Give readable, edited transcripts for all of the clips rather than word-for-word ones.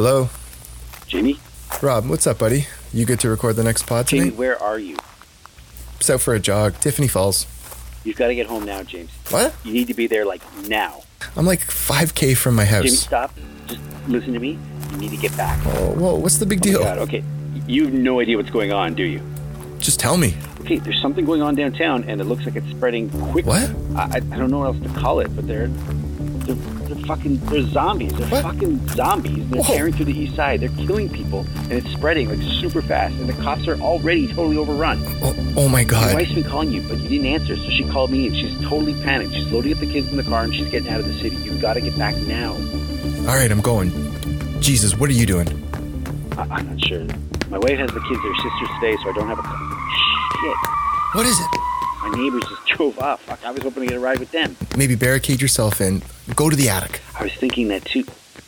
Hello? Jimmy? Rob, what's up, buddy? You good to record the next pod tonight? Jimmy, where are you? Just out for a jog. Tiffany Falls. You've got to get home now, James. What? You need to be there, like, now. I'm like 5K from my house. Jimmy, stop. Just listen to me. You need to get back. Oh, whoa, what's the big deal? God, okay. You have no idea what's going on, do you? Just tell me. Okay, there's something going on downtown, and it looks like it's spreading quick. What? I don't know what else to call it, but they're fucking... They're zombies. They're what? Fucking zombies. They're tearing through the east side. They're killing people, and it's spreading, like, super fast, and the cops are already totally overrun. Oh my God. My wife's been calling you, but you didn't answer, so she called me, and she's totally panicked. She's loading up the kids in the car, and she's getting out of the city. You've got to get back now. All right, I'm going. Jesus, what are you doing? I'm not sure. My wife has the kids, their sisters today, so I don't have a car. Shit. What is it? My neighbors just drove off. Fuck, I was hoping to get a ride with them. Maybe barricade yourself in. Go to the attic. I was thinking that too.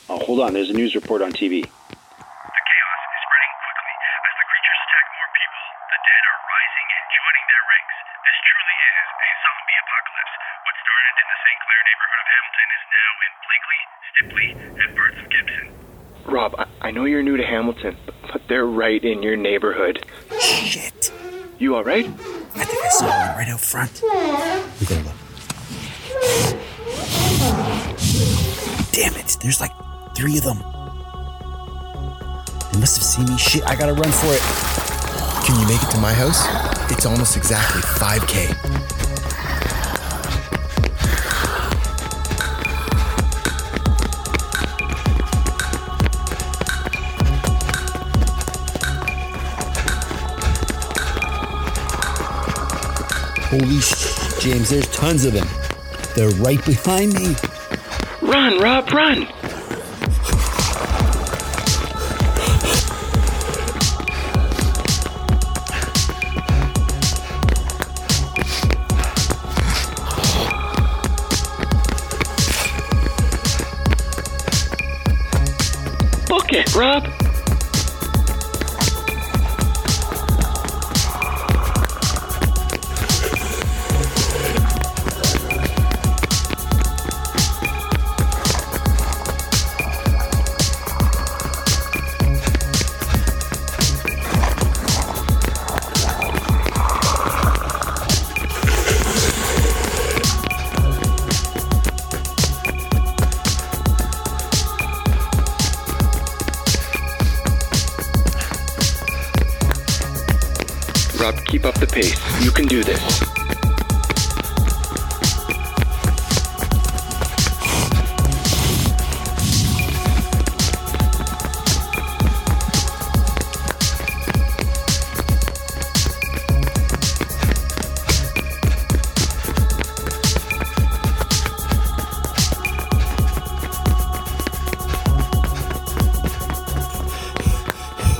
Oh, hold on. There's a news report on TV. The chaos is spreading quickly as the creatures attack more people. The dead are rising and joining their ranks. This truly is a zombie apocalypse. What started in the St. Clair neighborhood of Hamilton is now in Blakely, Stipley, and parts of Gibson. Rob, I know you're new to Hamilton, but they're right in your neighborhood. Shit. You all right? I think I saw one right out front. I'm gonna look. Damn it! There's like 3 of them. They must have seen me. Shit! I gotta run for it. Can you make it to my house? It's almost exactly 5K. Holy shit, James, there's tons of them. They're right behind me. Run, Rob, run! Book it, Rob! Keep up the pace. You can do this.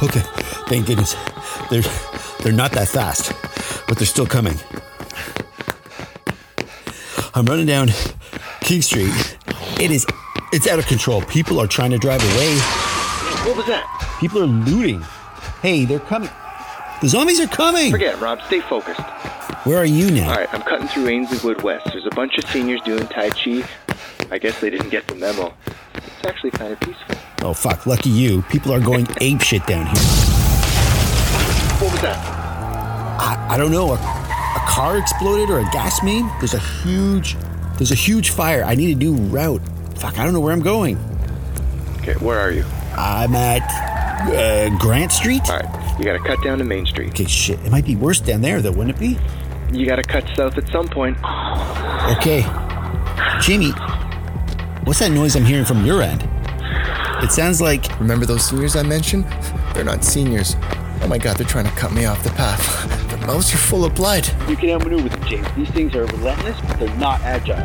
Okay. Thank goodness. They're not that fast, but they're still coming. I'm running down King Street. It's out of control. People are trying to drive away. What was that? People are looting. Hey, they're coming. The zombies are coming. Forget it, Rob. Stay focused. Where are you now? All right, I'm cutting through Ainsley Wood West. There's a bunch of seniors doing Tai Chi. I guess they didn't get the memo. It's actually kind of peaceful. Oh, fuck. Lucky you. People are going ape shit down here. What was that? I don't know. A car exploded or a gas main? There's a huge fire. I need a new route. Fuck, I don't know where I'm going. Okay, where are you? I'm at Grant Street. All right, you got to cut down to Main Street. Okay, shit. It might be worse down there, though, wouldn't it be? You got to cut south at some point. Okay. Jimmy, what's that noise I'm hearing from your end? It sounds like... Remember those seniors I mentioned? They're not seniors. Oh my God, they're trying to cut me off the path. Their mouths are full of blood. You can outmaneuver them, James. These things are relentless, but they're not agile.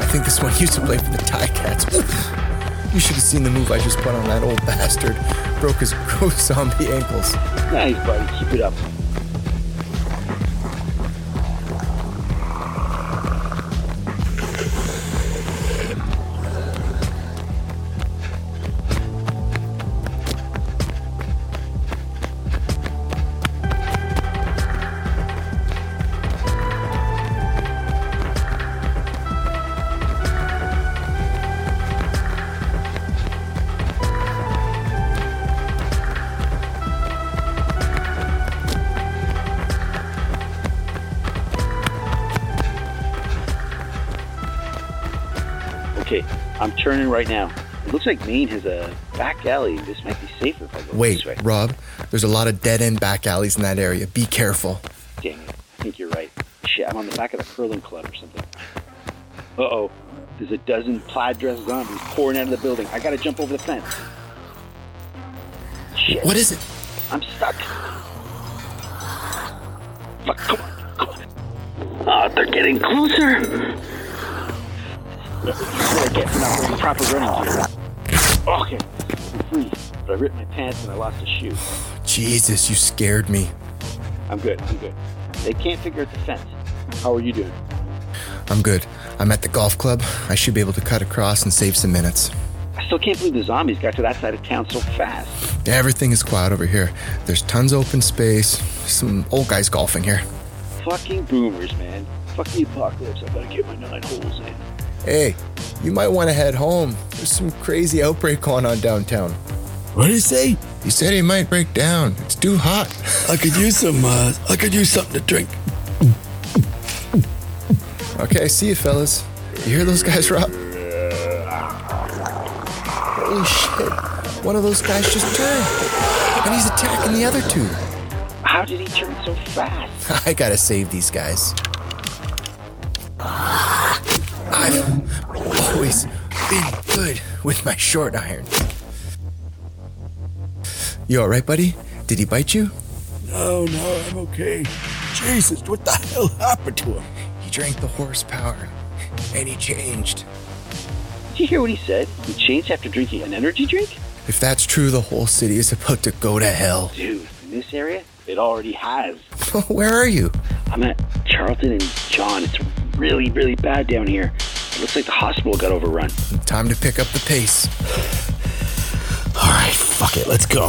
I think this one used to play for the Ty Cats. You should have seen the move I just put on that old bastard. Broke his gross zombie ankles. Nice, buddy. Keep it up. Okay, I'm turning right now. It looks like Maine has a back alley. This might be safer if I go this way. Wait, Rob, there's a lot of dead-end back alleys in that area. Be careful. Dang it, I think you're right. Shit, I'm on the back of a curling club or something. Uh-oh, there's a dozen plaid-dressed zombies pouring out of the building. I gotta jump over the fence. Shit. What is it? I'm stuck. Fuck, come on, come on. Oh, they're getting closer. That's what I get for not wearing proper running gear. Okay, I'm free, but I ripped my pants and I lost a shoe. Jesus, you scared me. I'm good. They can't figure out the fence. How are you doing? I'm good. I'm at the golf club. I should be able to cut across and save some minutes. I still can't believe the zombies got to that side of town so fast. Everything is quiet over here. There's tons of open space. Some old guys golfing here. Fucking boomers, man. Fuck the apocalypse. I better get my 9 holes in. Hey, you might want to head home. There's some crazy outbreak going on downtown. What did he say? He said he might break down. It's too hot. I could use something to drink. Okay, see you fellas. You hear those guys, Rob? Holy shit. One of those guys just turned. And he's attacking the other two. How did he turn so fast? I gotta save these guys. I've always been good with my short iron. You alright, buddy? Did he bite you? No, I'm okay. Jesus, what the hell happened to him? He drank the horsepower, and he changed. Did you hear what he said? He changed after drinking an energy drink? If that's true, the whole city is about to go to hell. Dude, in this area, it already has. Where are you? I'm at Charlton and John. It's really, really bad down here. It looks like the hospital got overrun. Time to pick up the pace. All right, fuck it, let's go.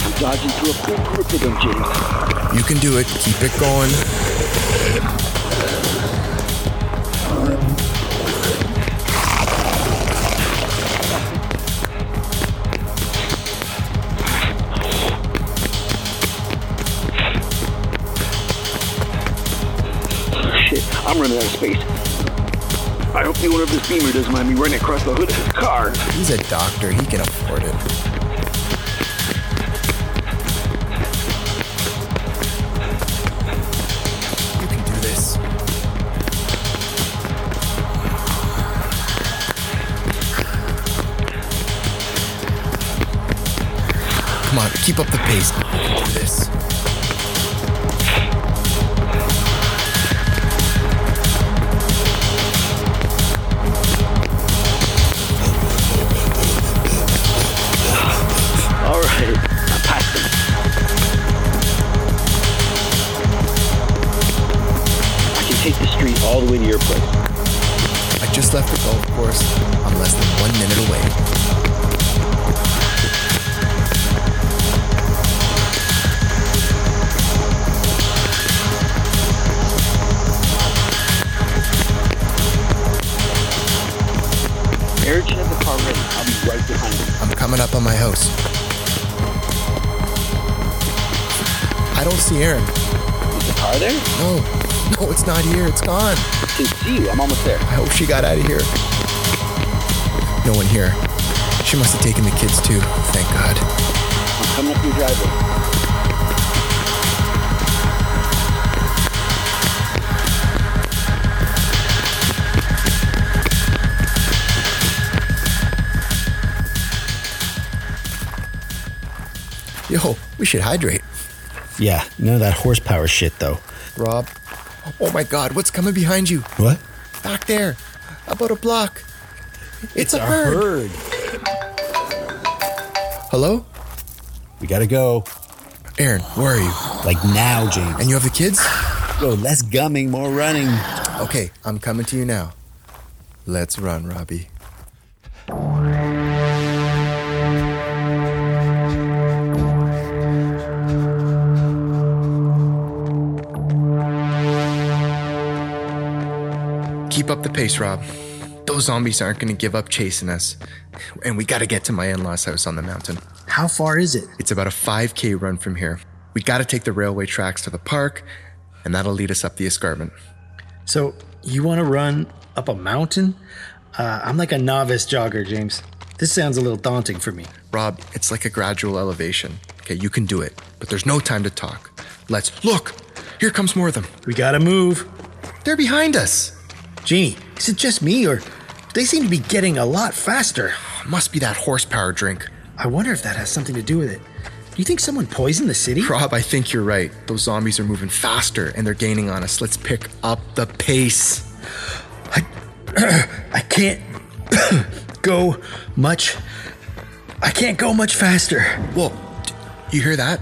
I'm dodging through a full group of them, James. You can do it. Keep it going. Shit, I'm running out of space. I hope the owner of this Beamer doesn't mind me running across the hood of his car. He's a doctor. He can afford it. Come on, keep up the pace. Do this. All right, I'm past them. I can take the street all the way to your place. I just left the golf course. I'm less than 1 minute away. Urgent of the car ready. I'll be right behind you. I'm coming up on my house. I don't see Aaron. Is the car there? No, it's not here. It's gone. I can see you. I'm almost there. I hope she got out of here. No one here. She must have taken the kids too. Thank God. I'm coming up your driveway. Yo, we should hydrate. Yeah, none of that horsepower shit, though. Rob, oh my God, what's coming behind you? What? Back there, about a block. It's a herd. Hello? We gotta go. Aaron, where are you? Like now, James. And you have the kids? Yo, less gumming, more running. Okay, I'm coming to you now. Let's run, Robbie. Keep up the pace, Rob. Those zombies aren't going to give up chasing us. And we got to get to my in-laws' house on the mountain. How far is it? It's about a 5K run from here. We got to take the railway tracks to the park, and that'll lead us up the escarpment. So you want to run up a mountain? I'm like a novice jogger, James. This sounds a little daunting for me. Rob, it's like a gradual elevation. Okay, you can do it, but there's no time to talk. Let's look. Here comes more of them. We got to move. They're behind us. Jeannie, is it just me, or they seem to be getting a lot faster? It must be that horsepower drink. I wonder if that has something to do with it. Do you think someone poisoned the city? Rob, I think you're right. Those zombies are moving faster, and they're gaining on us. Let's pick up the pace. I can't go much. I can't go much faster. Whoa, you hear that?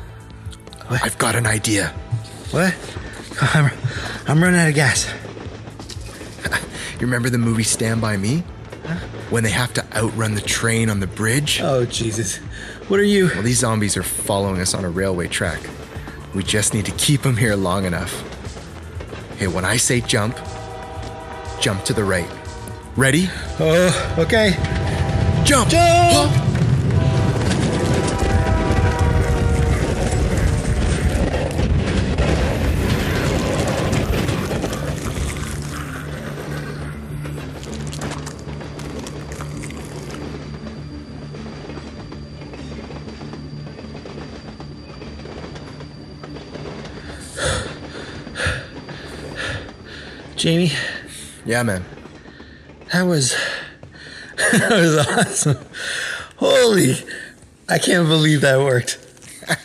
What? I've got an idea. What? I'm running out of gas. You remember the movie Stand By Me? Huh? When they have to outrun the train on the bridge? Oh, Jesus. What are you? Well, these zombies are following us on a railway track. We just need to keep them here long enough. Hey, when I say jump, jump to the right. Ready? Oh, okay. Jump! Jump! Huh? Jamie? Yeah, man. That was awesome. Holy, I can't believe that worked.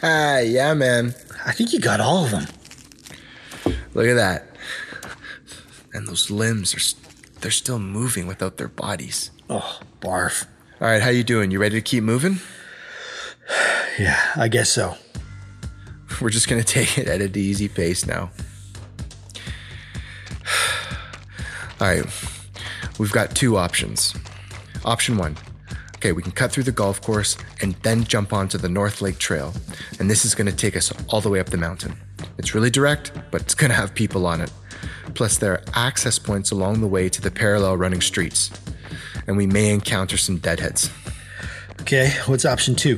Yeah, man. I think you got all of them. Look at that. And those limbs, they're still moving without their bodies. Oh, barf. All right, how you doing? You ready to keep moving? Yeah, I guess so. We're just going to take it at an easy pace now. All right, we've got two options. Option one, okay, we can cut through the golf course and then jump onto the North Lake Trail. And this is going to take us all the way up the mountain. It's really direct, but it's going to have people on it. Plus, there are access points along the way to the parallel running streets. And we may encounter some deadheads. Okay, what's option two?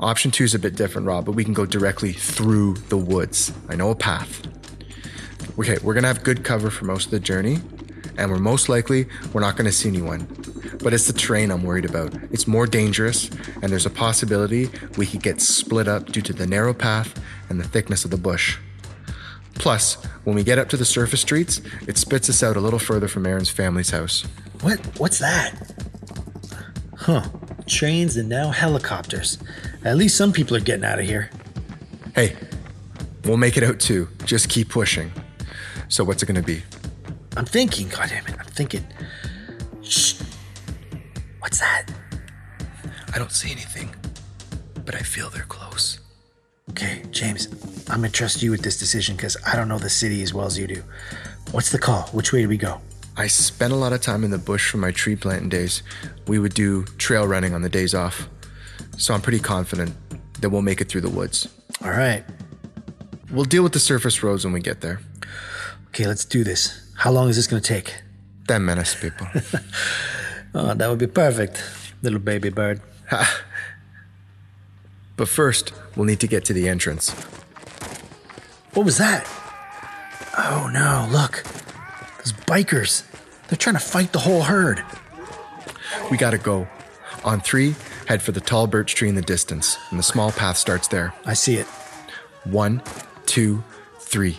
Option two is a bit different, Rob, but we can go directly through the woods. I know a path. Okay, we're going to have good cover for most of the journey, and we're most likely not going to see anyone. But it's the terrain I'm worried about. It's more dangerous, and there's a possibility we could get split up due to the narrow path and the thickness of the bush. Plus, when we get up to the surface streets, it spits us out a little further from Aaron's family's house. What's that? Huh. Trains and now helicopters. At least some people are getting out of here. Hey, we'll make it out too. Just keep pushing. So what's it going to be? I'm thinking, goddammit, I'm thinking. Shh. What's that? I don't see anything, but I feel they're close. Okay, James, I'm going to trust you with this decision because I don't know the city as well as you do. What's the call? Which way do we go? I spent a lot of time in the bush from my tree planting days. We would do trail running on the days off. So I'm pretty confident that we'll make it through the woods. All right. We'll deal with the surface roads when we get there. Okay, let's do this. How long is this going to take? 10 minutes, people. Oh, that would be perfect, little baby bird. But first, we'll need to get to the entrance. What was that? Oh, no, look. Those bikers. They're trying to fight the whole herd. We got to go. On three, head for the tall birch tree in the distance, and the small path starts there. I see it. 1, 2, 3...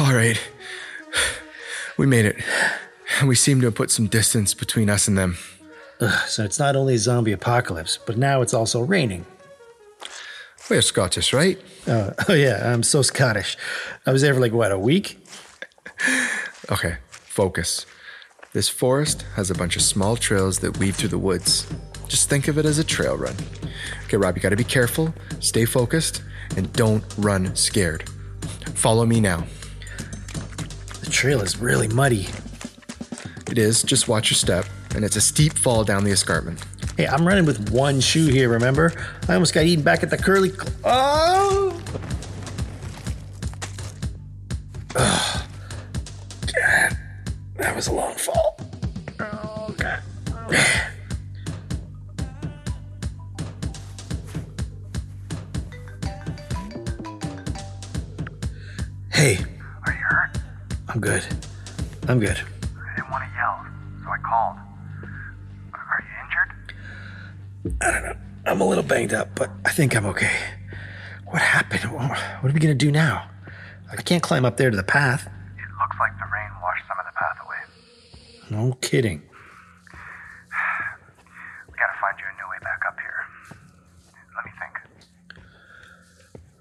All right. We made it, and we seem to have put some distance between us and them. Ugh, so it's not only a zombie apocalypse, but now it's also raining. We're Scottish, right? Oh yeah, I'm so Scottish. I was there for a week? Okay, focus. This forest has a bunch of small trails that weave through the woods. Just think of it as a trail run. Okay, Rob, you got to be careful, stay focused, and don't run scared. Follow me now. The trail is really muddy. It is. Just watch your step, and it's a steep fall down the escarpment. Hey, I'm running with one shoe here, remember? I almost got eaten back at the curly... Oh! Ugh. God. That was a long fall. Oh, God. Hey. Are you hurt? I'm good. I didn't want to yell, so I called. Are you injured? I don't know. I'm a little banged up, but I think I'm okay. What happened? What are we going to do now? I can't climb up there to the path. It looks like the rain washed some of the path away. No kidding. We got to find you a new way back up here. Let me think.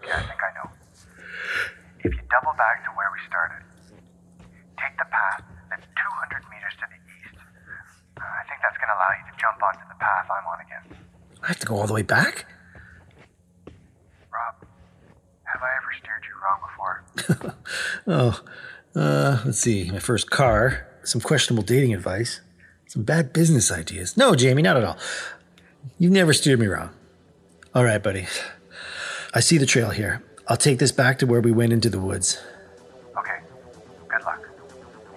Yeah, I think I know. If you double back to where we started, take the path that's 200 meters to the east. I think that's going to allow you to jump onto the path I'm on again. I have to go all the way back? Rob, have I ever steered you wrong before? Let's see. My first car, some questionable dating advice, some bad business ideas. No, Jamie, not at all. You've never steered me wrong. All right, buddy. I see the trail here. I'll take this back to where we went into the woods. Okay. Good luck.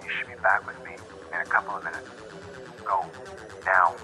You should be back with me in a couple of minutes. Go. Now.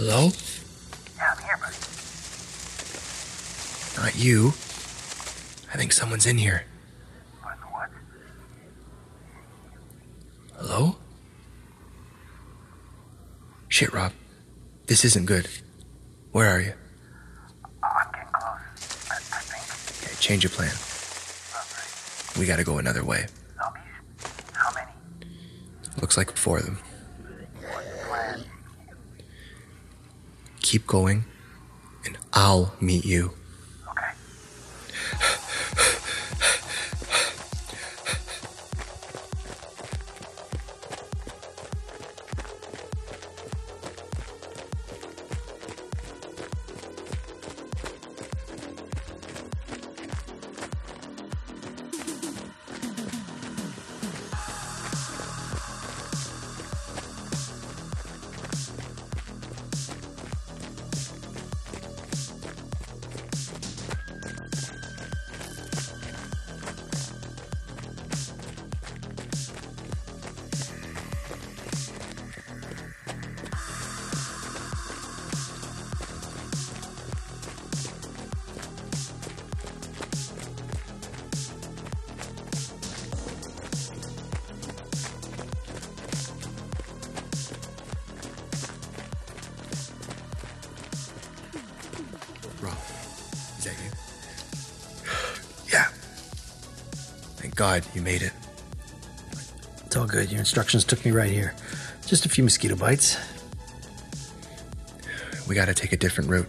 Hello? Yeah, I'm here, buddy. Not you. I think someone's in here. What in the woods? Hello? Shit, Rob. This isn't good. Where are you? I'm getting close, I think. Okay, change your plan. Right. We gotta go another way. Zombies? How many? Looks like 4 of them. Keep going, and I'll meet you. Okay. God, you made it. It's all good. Your instructions took me right here. Just a few mosquito bites. We gotta take a different route.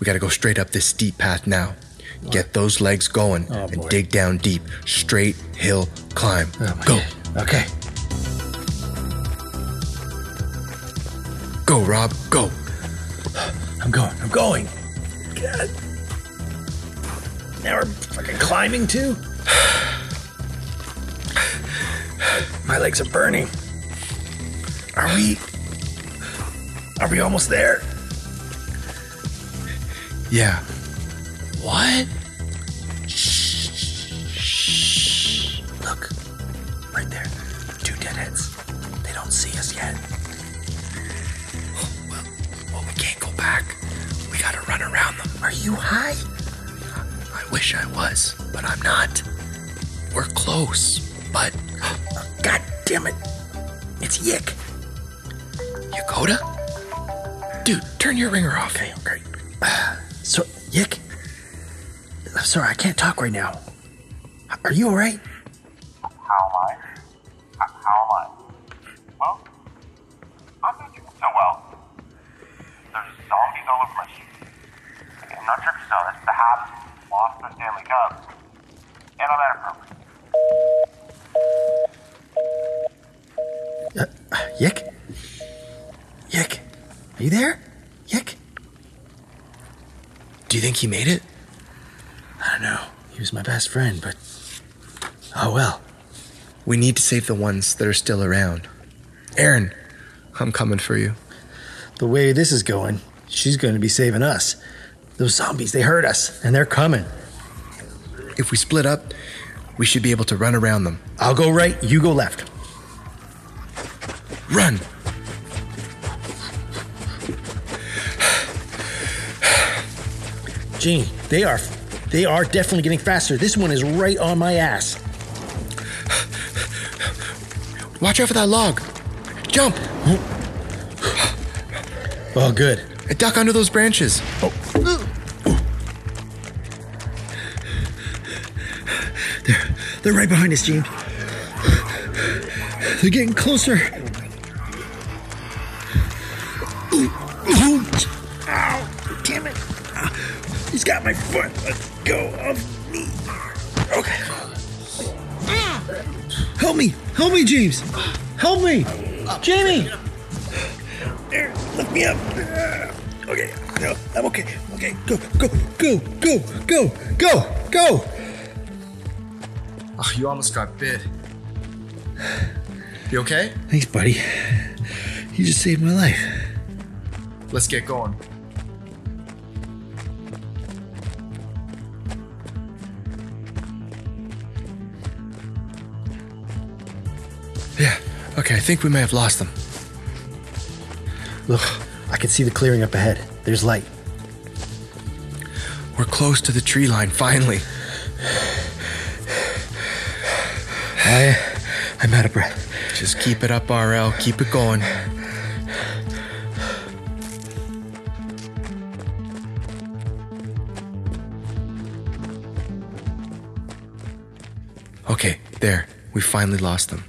We gotta go straight up this steep path now. What? Get those legs going and dig down deep. Straight hill climb. Go. God. Okay. Go, Rob. Go. I'm going. God. Now we're fucking climbing too? My legs are burning. Are we almost there? Yeah. What? Shh. wish I was, but I'm not. We're close, but... Oh, God damn it. It's Yick. Yakota? Dude, turn your ringer off. Okay, okay. So, Yick? I'm sorry, I can't talk right now. Are you alright? How am I? Well, I'm not doing so well. There's zombies all over my street. I'm not sure if you saw this, the Habs lost the Stanley Cup. And I'm out of program. Yick? Yick? Are you there? Yick? Do you think he made it? I don't know. He was my best friend, but... Oh well. We need to save the ones that are still around. Aaron, I'm coming for you. The way this is going, she's going to be saving us. Those zombies, they hurt us, and they're coming. If we split up, we should be able to run around them. I'll go right, you go left. Run! Gee, they are definitely getting faster. This one is right on my ass. Watch out for that log. Jump! Oh, good. I duck under those branches. Oh. They're right behind us, Gene. They're getting closer. Ooh. Ow, damn it. He's got my foot. Let's go of me. Okay. Help me, James. Help me. Jamie. There, lift me up. Okay, no, I'm okay. Okay, go. Oh, you almost got bit. You okay? Thanks, buddy. You just saved my life. Let's get going. Yeah, okay, I think we may have lost them. Look, I can see the clearing up ahead. There's light. We're close to the tree line, finally. I'm out of breath. Just keep it up, RL. Keep it going. Okay, there. We finally lost them.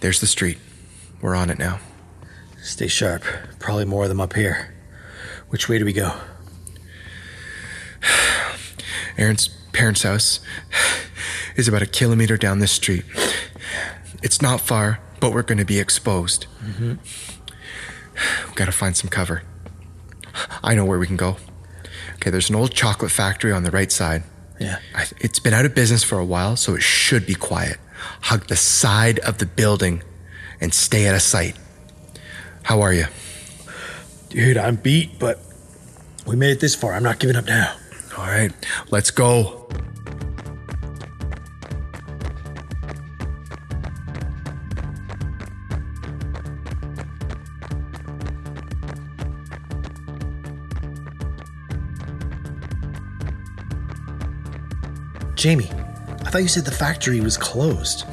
There's the street. We're on it now. Stay sharp. Probably more of them up here. Which way do we go? Aaron's parents' house is about a kilometer down this street. It's not far, but we're going to be exposed. Mm-hmm. We've got to find some cover. I know where we can go. Okay, there's an old chocolate factory on the right side. Yeah. It's been out of business for a while, so it should be quiet. Hug the side of the building and stay out of sight. How are you? Dude, I'm beat, but we made it this far. I'm not giving up now. All right, let's go. Jamie, I thought you said the factory was closed.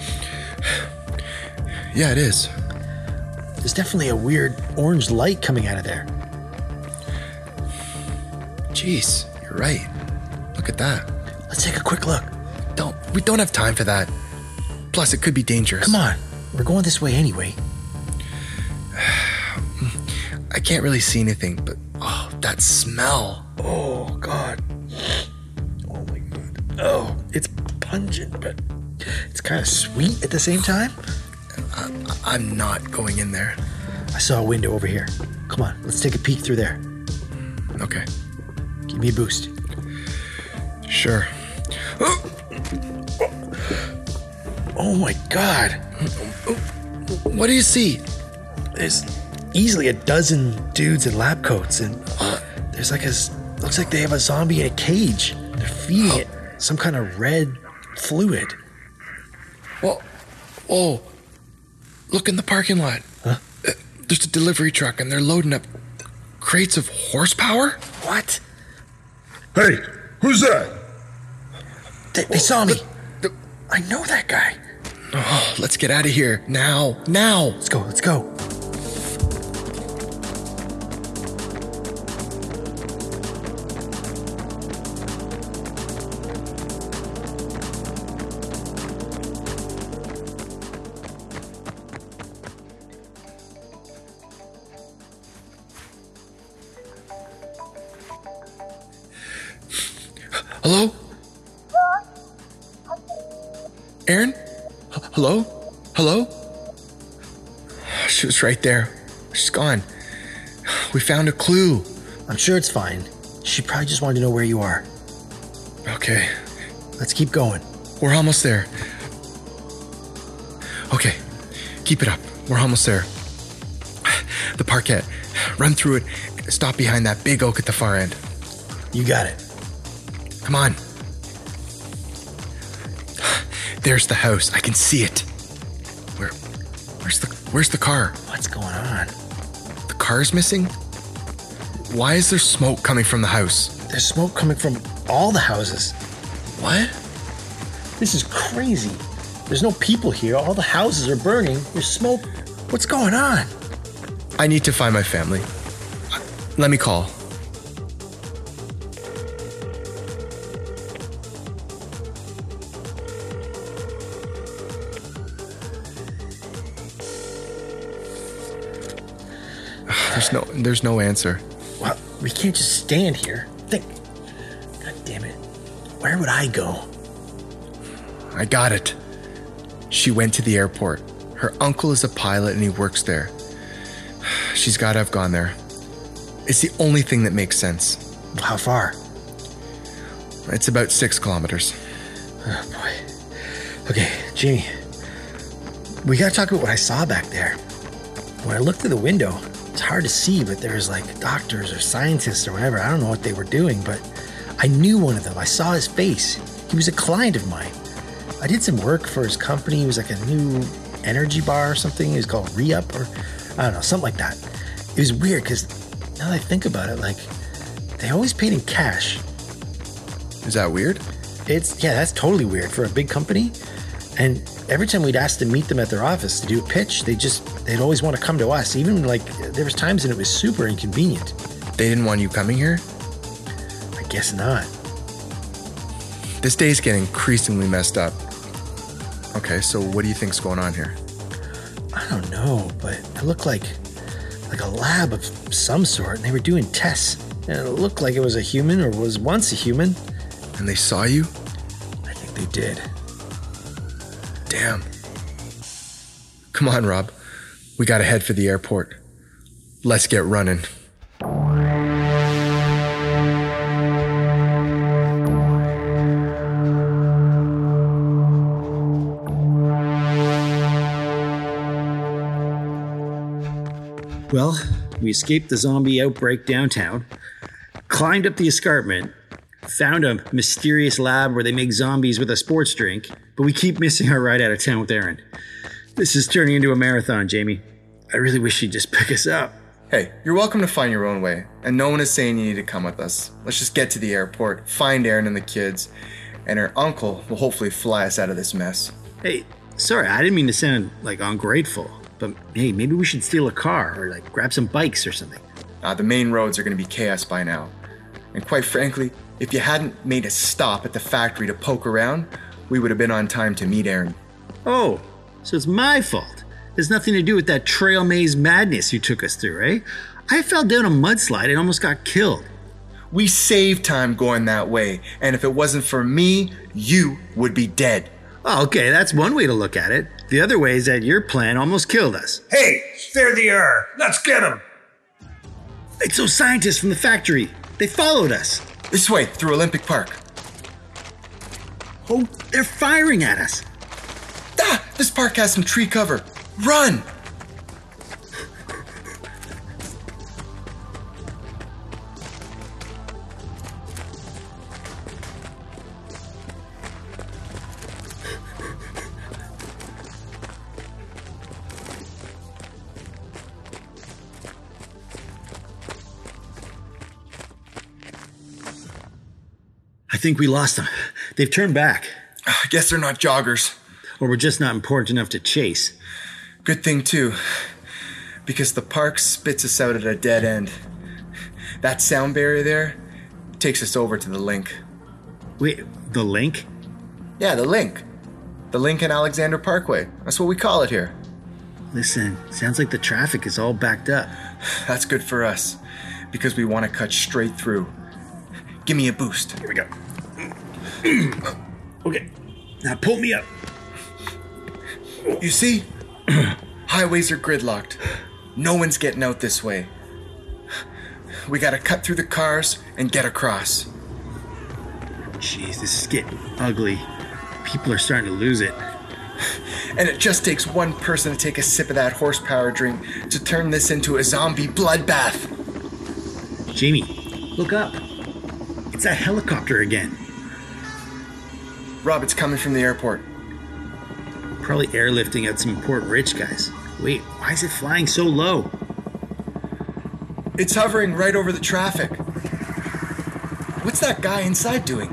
Yeah, it is. There's definitely a weird orange light coming out of there. Jeez, you're right. Look at that. Let's take a quick look. We don't have time for that. Plus, it could be dangerous. Come on, we're going this way anyway. I can't really see anything, but oh, that smell. Oh, God. Oh, it's pungent, but it's kind of sweet at the same time. I'm not going in there. I saw a window over here. Come on, let's take a peek through there. Okay. Give me a boost. Sure. Oh my God. What do you see? There's easily a dozen dudes in lab coats, and there's looks like they have a zombie in a cage. They're feeding it. Some kind of red fluid. Well, oh, look in the parking lot. Huh? There's a delivery truck, and they're loading up crates of horsepower? What? Hey, Who's that? They saw me. I know that guy. Oh, let's get out of here. Now. Let's go. Hello? Aaron? Hello? She was right there. She's gone. We found a clue. I'm sure it's fine. She probably just wanted to know where you are. Okay. Let's keep going. We're almost there. Okay. Keep it up. We're almost there. The parquet. Run through it. Stop behind that big oak at the far end. You got it. Come on. There's the house. I can see it. Where's the car? What's going on? The car's missing? Why is there smoke coming from the house? There's smoke coming from all the houses. What? This is crazy. There's no people here. All the houses are burning. There's smoke. What's going on? I need to find my family. Let me call. There's no answer. Well, we can't just stand here. Think. God damn it. Where would I go? I got it. She went to the airport. Her uncle is a pilot and he works there. She's got to have gone there. It's the only thing that makes sense. How far? It's about 6 kilometers. Oh, boy. Okay, Jamie. We got to talk about what I saw back there. When I looked through the window... It's hard to see, but there was like doctors or scientists or whatever. I don't know what they were doing, but I knew one of them. I saw his face. He was a client of mine. I did some work for his company. It was like a new energy bar or something. It was called Reup or I don't know, something like that. It was weird because now that I think about it, like they always paid in cash. Is that weird? Yeah, that's totally weird for a big company. And every time we'd ask to meet them at their office to do a pitch, they'd always want to come to us. Even like there was times when it was super inconvenient. They didn't want you coming here? I guess not. This day's getting increasingly messed up. Okay, so what do you think's going on here? I don't know, but it looked like a lab of some sort, and they were doing tests. And it looked like it was a human or was once a human. And they saw you? I think they did. Damn. Come on, Rob. We gotta head for the airport. Let's get running. Well, we escaped the zombie outbreak downtown, climbed up the escarpment, found a mysterious lab where they make zombies with a sports drink, but we keep missing our ride out of town with Aaron. This is turning into a marathon, Jamie. I really wish she'd just pick us up. Hey, you're welcome to find your own way, and no one is saying you need to come with us. Let's just get to the airport, find Aaron and the kids, and her uncle will hopefully fly us out of this mess. Hey, sorry, I didn't mean to sound, ungrateful, but hey, maybe we should steal a car or, grab some bikes or something. The main roads are going to be chaos by now. And quite frankly, if you hadn't made a stop at the factory to poke around, we would have been on time to meet Aaron. Oh, so it's my fault. There's nothing to do with that trail maze madness you took us through, eh? I fell down a mudslide and almost got killed. We saved time going that way, and if it wasn't for me, you would be dead. Oh, okay, that's one way to look at it. The other way is that your plan almost killed us. Hey, there they are. Let's get them. It's those scientists from the factory. They followed us. This way, through Olympic Park. Oh, they're firing at us. This park has some tree cover. Run! I I think we lost them. They've turned back. I guess they're not joggers. Or we're just not important enough to chase. Good thing, too, because the park spits us out at a dead end. That sound barrier there takes us over to the link. Wait, the link? Yeah, the link. The Lincoln Alexander Parkway. That's what we call it here. Listen, sounds like the traffic is all backed up. That's good for us, because we want to cut straight through. Give me a boost. Here we go. Okay, now pull me up. You see? Highways are gridlocked. No one's getting out this way. We gotta cut through the cars and get across. Jeez, this is getting ugly. People are starting to lose it. And it just takes one person to take a sip of that horsepower drink to turn this into a zombie bloodbath. Jamie, look up. It's that helicopter again. Rob, it's coming from the airport. Probably airlifting at some Port Rich guys. Wait, why is it flying so low? It's hovering right over the traffic. What's that guy inside doing?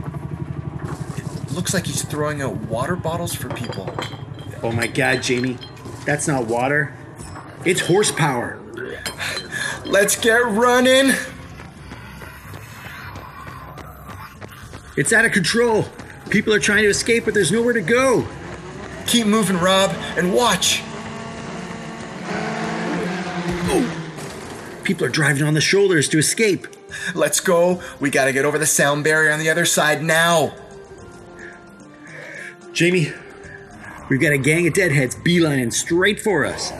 It looks like he's throwing out water bottles for people. Oh my God, Jamie. That's not water. It's horsepower. Let's get running. It's out of control. People are trying to escape, but there's nowhere to go. Keep moving, Rob, and watch. Oh. People are driving on the shoulders to escape. Let's go. We gotta get over the sound barrier on the other side now. Jamie, we've got a gang of deadheads beelining straight for us.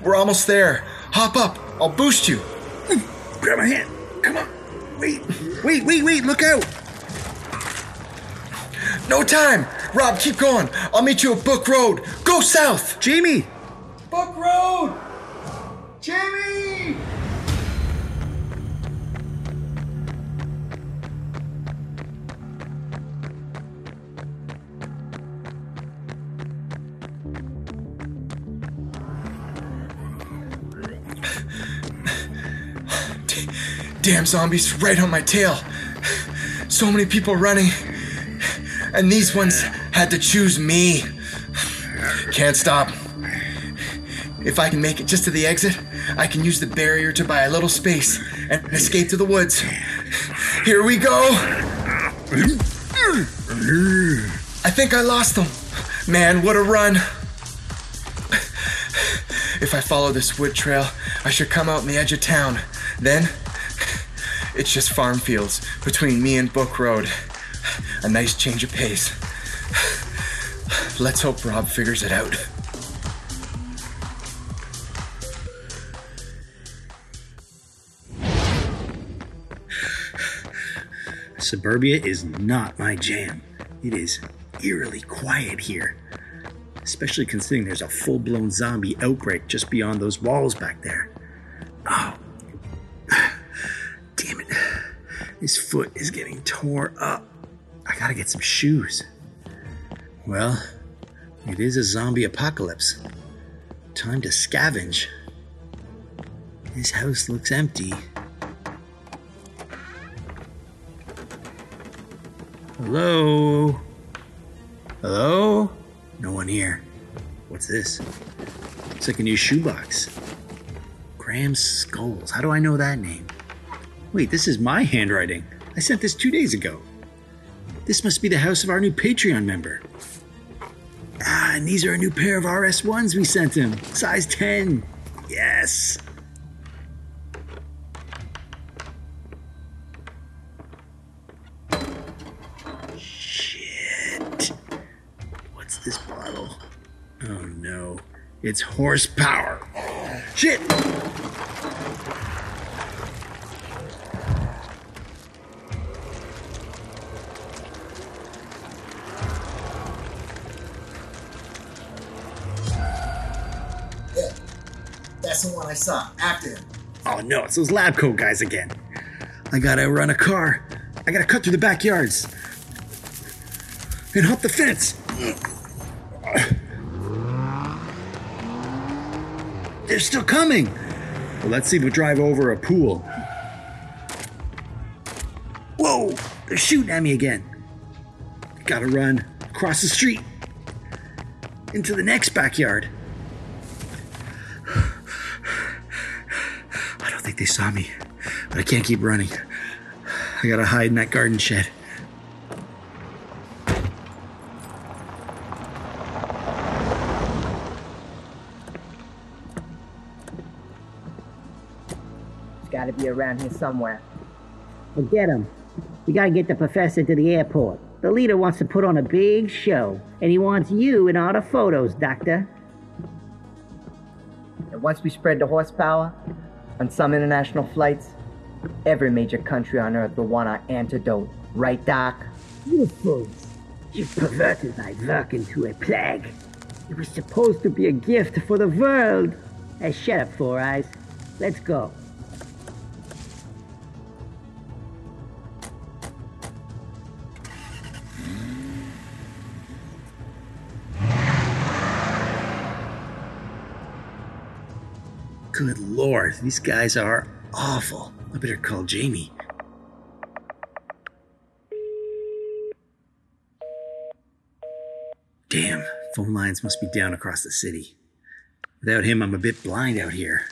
We're almost there. Hop up. I'll boost you. Grab my hand. Come on. Wait. Look out. No time. Rob, keep going. I'll meet you at Book Road. Go south. Jamie. Book Road. Jamie. Damn zombies right on my tail. So many people running. And these ones had to choose me. Can't stop. If I can make it just to the exit, I can use the barrier to buy a little space and escape to the woods. Here we go. I think I lost them. Man, what a run. If I follow this wood trail, I should come out on the edge of town. Then, it's just farm fields between me and Book Road. A nice change of pace. Let's hope Rob figures it out. Suburbia is not my jam. It is eerily quiet here. Especially considering there's a full-blown zombie outbreak just beyond those walls back there. Oh. Damn it. This foot is getting tore up. I gotta get some shoes. Well, it is a zombie apocalypse. Time to scavenge. This house looks empty. Hello? Hello? No one here. What's this? Looks like a new shoebox. Graham Scholes. How do I know that name? Wait, this is my handwriting. I sent this 2 days ago. This must be the house of our new Patreon member. Ah, and these are a new pair of RS1s we sent him. Size 10. Yes. Shit. What's this bottle? Oh no. It's horsepower. Shit. That's the one I saw. After him. Oh no, it's those lab coat guys again. I gotta run a car. I gotta cut through the backyards. And hop the fence. They're still coming. Well, let's see if we drive over a pool. Whoa! They're shooting at me again. Gotta run across the street into the next backyard. I don't think they saw me, but I can't keep running. I gotta hide in that garden shed. It's gotta be around here somewhere. Forget him. We gotta get the professor to the airport. The leader wants to put on a big show, and he wants you in all the photos, Doctor. And once we spread the horsepower on some international flights, every major country on Earth will want our antidote. Right, Doc? You fools. You've perverted my work into a plague. It was supposed to be a gift for the world. Hey, shut up, Four Eyes. Let's go. Good Lord, these guys are awful. I better call Jamie. Damn, phone lines must be down across the city. Without him, I'm a bit blind out here.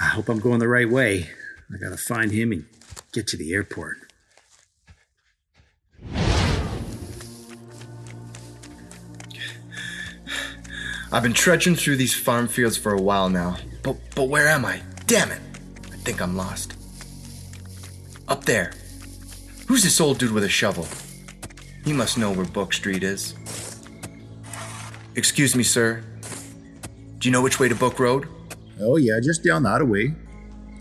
I hope I'm going the right way. I gotta find him and get to the airport. I've been trudging through these farm fields for a while now, but where am I? Damn it! I think I'm lost. Up there. Who's this old dude with a shovel? He must know where Book Street is. Excuse me, sir. Do you know which way to Book Road? Oh yeah, just down that way.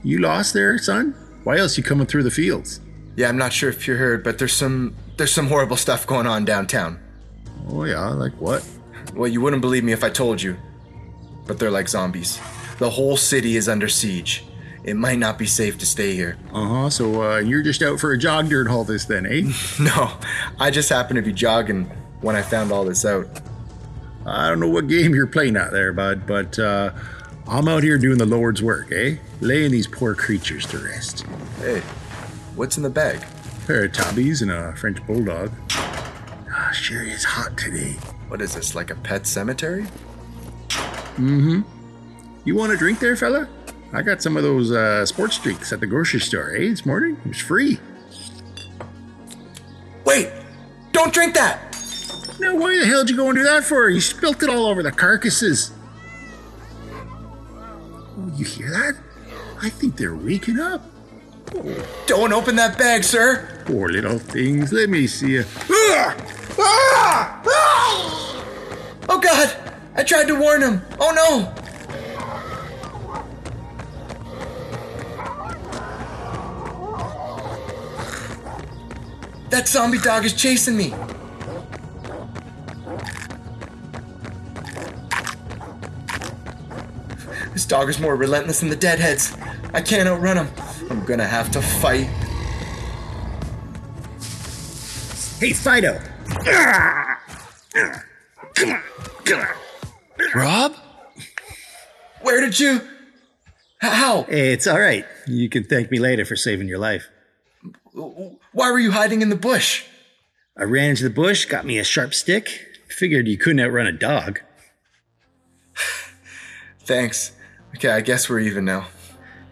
You lost there, son? Why else you coming through the fields? Yeah, I'm not sure if you heard, but there's some horrible stuff going on downtown. Oh yeah, like what? Well, you wouldn't believe me if I told you, but they're like zombies. The whole city is under siege. It might not be safe to stay here. Uh-huh, so you're just out for a jog during all this then, eh? No, I just happened to be jogging when I found all this out. I don't know what game you're playing out there, bud, but I'm out here doing the Lord's work, eh? Laying these poor creatures to rest. Hey, what's in the bag? A pair of tabbies and a French bulldog. Ah, sure is hot today. What is this, like a pet cemetery? Mm-hmm. You want a drink there, fella? I got some of those sports drinks at the grocery store, eh, this morning? It was free. Wait! Don't drink that! Now, why the hell did you go and do that for? You spilt it all over the carcasses. Oh, you hear that? I think they're waking up. Oh. Don't open that bag, sir! Poor little things. Let me see you. Ah! Ah! Oh God! I tried to warn him. Oh no! That zombie dog is chasing me. This dog is more relentless than the deadheads. I can't outrun him. I'm gonna have to fight. Hey, Fido! Rob? Where did you... How? It's all right. You can thank me later for saving your life. Why were you hiding in the bush? I ran into the bush, got me a sharp stick. Figured you couldn't outrun a dog. Thanks. Okay, I guess we're even now.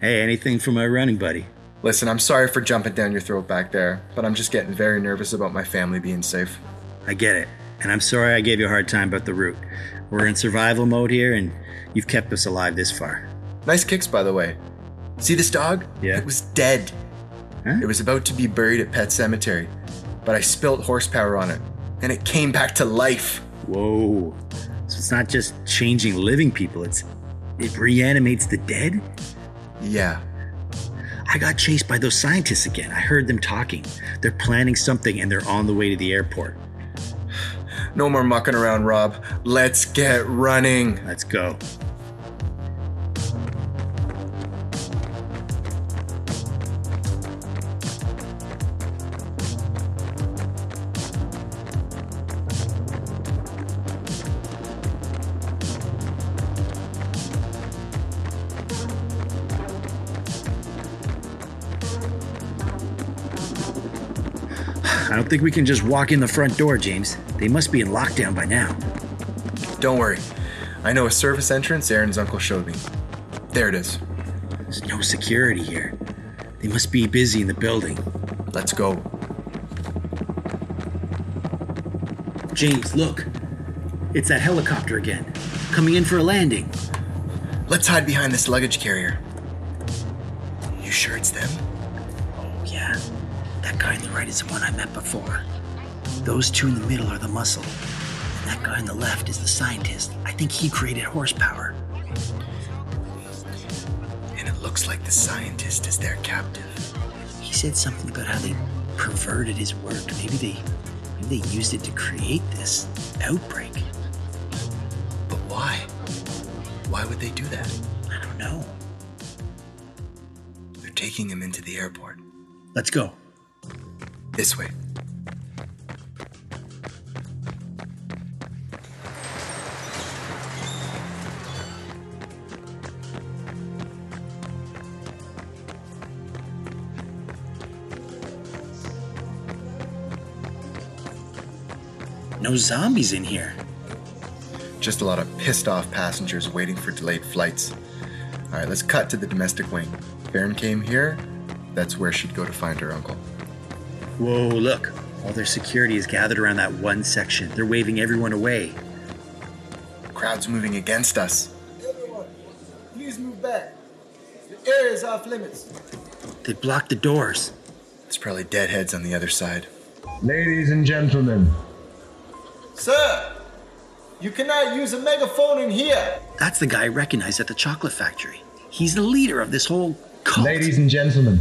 Hey, anything for my running buddy. Listen, I'm sorry for jumping down your throat back there, but I'm just getting very nervous about my family being safe. I get it, and I'm sorry I gave you a hard time about the route. We're in survival mode here, and you've kept us alive this far. Nice kicks, by the way. See this dog? Yeah. It was dead. Huh? It was about to be buried at Pet Cemetery, but I spilt horsepower on it, and it came back to life. Whoa. So it's not just changing living people, it reanimates the dead? Yeah. I got chased by those scientists again. I heard them talking. They're planning something and they're on the way to the airport. No more mucking around, Rob. Let's get running. Let's go. I don't think we can just walk in the front door, James. They must be in lockdown by now. Don't worry. I know a service entrance Aaron's uncle showed me. There it is. There's no security here. They must be busy in the building. Let's go. James, look. It's that helicopter again, coming in for a landing. Let's hide behind this luggage carrier. You sure it's them? Oh, yeah. That guy on the right is the one I met before. Those two in the middle are the muscle. And that guy on the left is the scientist. I think he created horsepower. And it looks like the scientist is their captain. He said something about how they perverted his work. Maybe they used it to create this outbreak. But why? Why would they do that? I don't know. They're taking him into the airport. Let's go. This way. No zombies in here. Just a lot of pissed-off passengers waiting for delayed flights. All right, let's cut to the domestic wing. If Erin came here, that's where she'd go to find her uncle. Whoa, look. All their security is gathered around that one section. They're waving everyone away. Crowd's moving against us. Everyone, please move back. The area is off limits. They blocked the doors. It's probably deadheads on the other side. Ladies and gentlemen. Sir! You cannot use a megaphone in here. That's the guy I recognized at the chocolate factory. He's the leader of this whole cult. Ladies and gentlemen,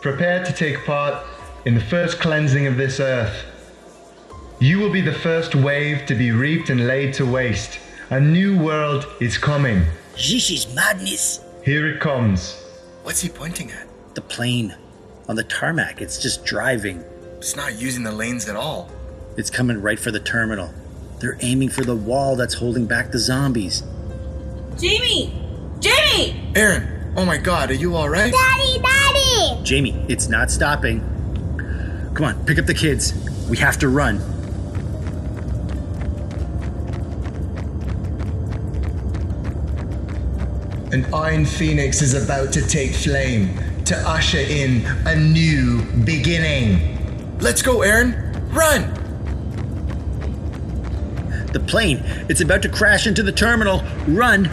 prepare to take part in the first cleansing of this earth. You will be the first wave to be reaped and laid to waste. A new world is coming. This is madness. Here it comes. What's he pointing at? The plane on the tarmac. It's just driving. It's not using the lanes at all. It's coming right for the terminal. They're aiming for the wall that's holding back the zombies. Jamie! Jamie! Erin! Oh my God, are you all right? Daddy! Daddy! Jamie, it's not stopping. Come on, pick up the kids. We have to run. An Iron Phoenix is about to take flame to usher in a new beginning. Let's go, Erin! Run! The plane, it's about to crash into the terminal. Run!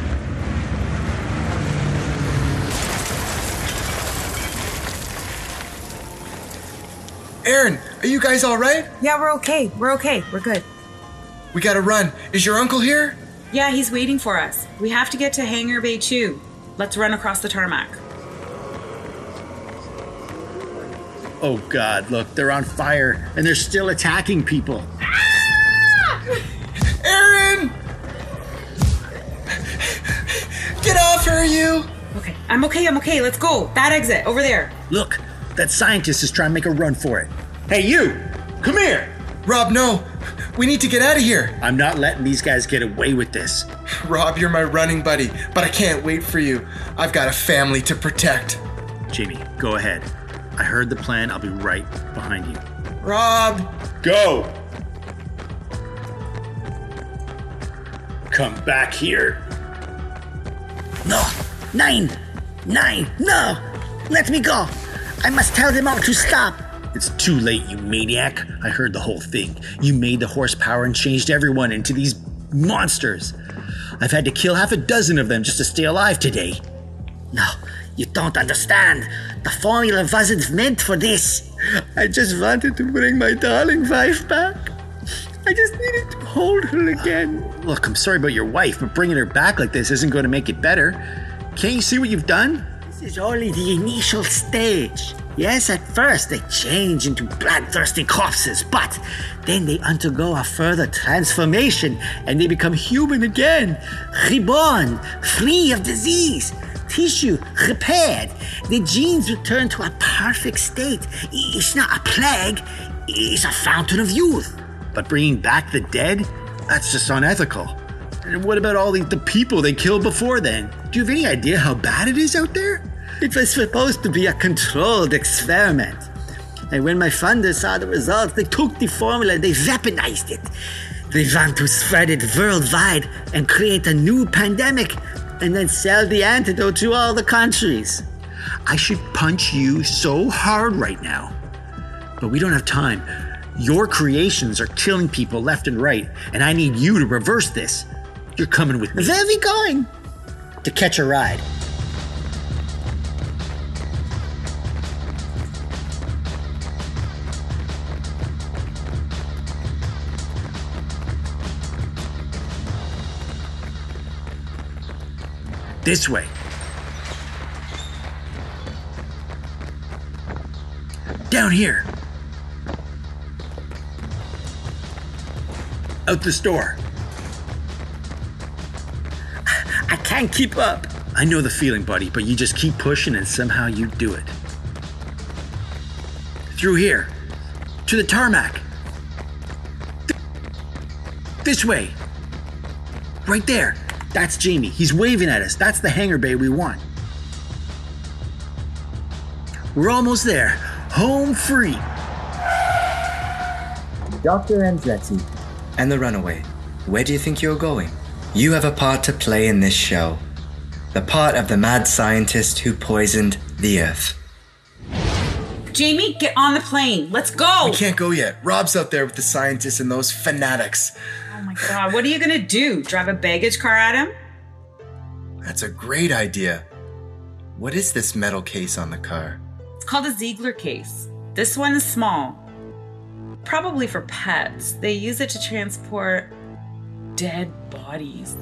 Erin, are you guys all right? Yeah, we're okay. We're okay. We're good. We gotta run. Is your uncle here? Yeah, he's waiting for us. We have to get to Hangar Bay 2. Let's run across the tarmac. Oh, God, look. They're on fire, and they're still attacking people. Erin! Get off her, you! Okay, I'm okay. Let's go. That exit, over there. Look, that scientist is trying to make a run for it. Hey, you! Come here! Rob, no. We need to get out of here. I'm not letting these guys get away with this. Rob, you're my running buddy, but I can't wait for you. I've got a family to protect. Jamie, go ahead. I heard the plan. I'll be right behind you. Rob! Go! Come back here. No, nine, no, let me go. I must tell them all to stop. It's too late, you maniac. I heard the whole thing. You made the horsepower and changed everyone into these monsters. I've had to kill half a dozen of them just to stay alive today. No, you don't understand. The formula wasn't meant for this. I just wanted to bring my darling wife back. I just needed to hold her again. Look, I'm sorry about your wife, but bringing her back like this isn't going to make it better. Can't you see what you've done? This is only the initial stage. Yes, at first they change into bloodthirsty corpses, but then they undergo a further transformation and they become human again. Reborn, free of disease, tissue repaired. The genes return to a perfect state. It's not a plague, it's a fountain of youth. But bringing back the dead? That's just unethical. And what about all the people they killed before then? Do you have any idea how bad it is out there? It was supposed to be a controlled experiment. And when my funders saw the results, they took the formula and they weaponized it. They want to spread it worldwide and create a new pandemic and then sell the antidote to all the countries. I should punch you so hard right now. But we don't have time. Your creations are killing people left and right, and I need you to reverse this. You're coming with me. Where are we going? To catch a ride. This way. Down here. Out the store. I can't keep up. I know the feeling, buddy, but you just keep pushing and somehow you do it. Through here. To the tarmac. This way. Right there. That's Jamie. He's waving at us. That's the hangar bay we want. We're almost there. Home free. Dr. Andretti. And the runaway. Where do you think you're going? You have a part to play in this show. The part of the mad scientist who poisoned the Earth. Jamie, get on the plane. Let's go. We can't go yet. Rob's out there with the scientists and those fanatics. Oh my God, what are you going to do? Drive a baggage car at him? That's a great idea. What is this metal case on the car? It's called a Ziegler case. This one is small. Probably for pets. They use it to transport dead bodies.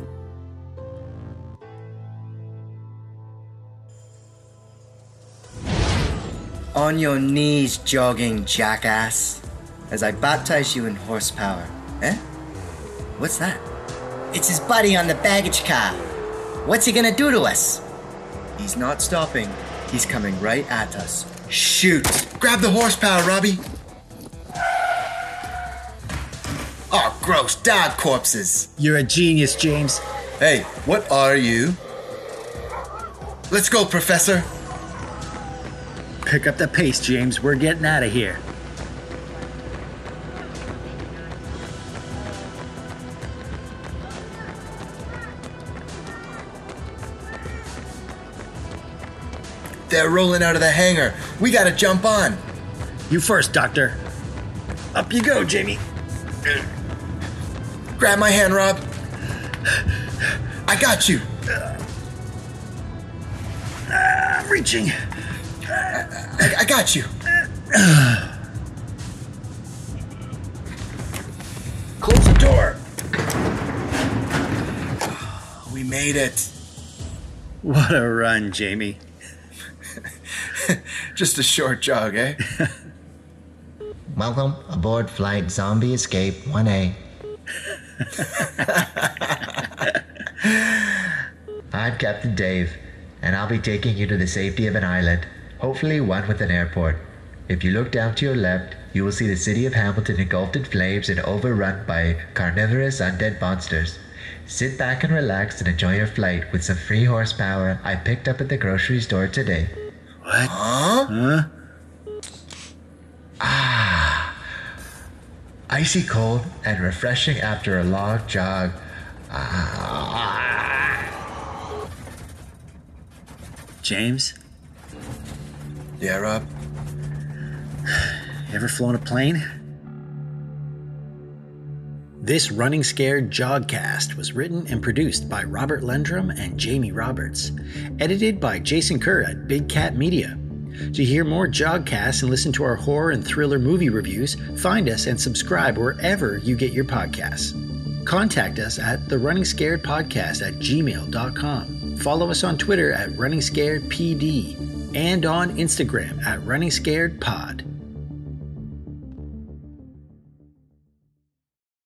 On your knees, jogging jackass, as I baptize you in horsepower. Eh? What's that? It's his buddy on the baggage car. What's he gonna do to us? He's not stopping. He's coming right at us. Shoot! Grab the horsepower, Robbie. Oh, gross. Dog corpses. You're a genius, James. Hey, what are you? Let's go, Professor. Pick up the pace, James. We're getting out of here. They're rolling out of the hangar. We gotta jump on. You first, Doctor. Up you go, Jamie. Grab my hand, Rob. I got you. I'm reaching. I got you. Close the door. We made it. What a run, Jamie. Just a short jog, eh? Welcome aboard Flight Zombie Escape 1A. I'm Captain Dave, and I'll be taking you to the safety of an island, hopefully one with an airport. If you look down to your left, you will see the city of Hamilton engulfed in flames and overrun by carnivorous undead monsters. Sit back and relax and enjoy your flight with some free horsepower I picked up at the grocery store today. What? Huh? Ah, icy cold and refreshing after a long jog. Ah. James? Yeah, Rob? Ever flown a plane? This Running Scared Jogcast was written and produced by Robert Lendrum and Jamie Roberts. Edited by Jason Kerr at Big Cat Media. To hear more Jogcasts and listen to our horror and thriller movie reviews, find us and subscribe wherever you get your podcasts. Contact us at therunningscaredpodcast@gmail.com. Follow us on Twitter at runningscaredpd and on Instagram at runningscaredpod.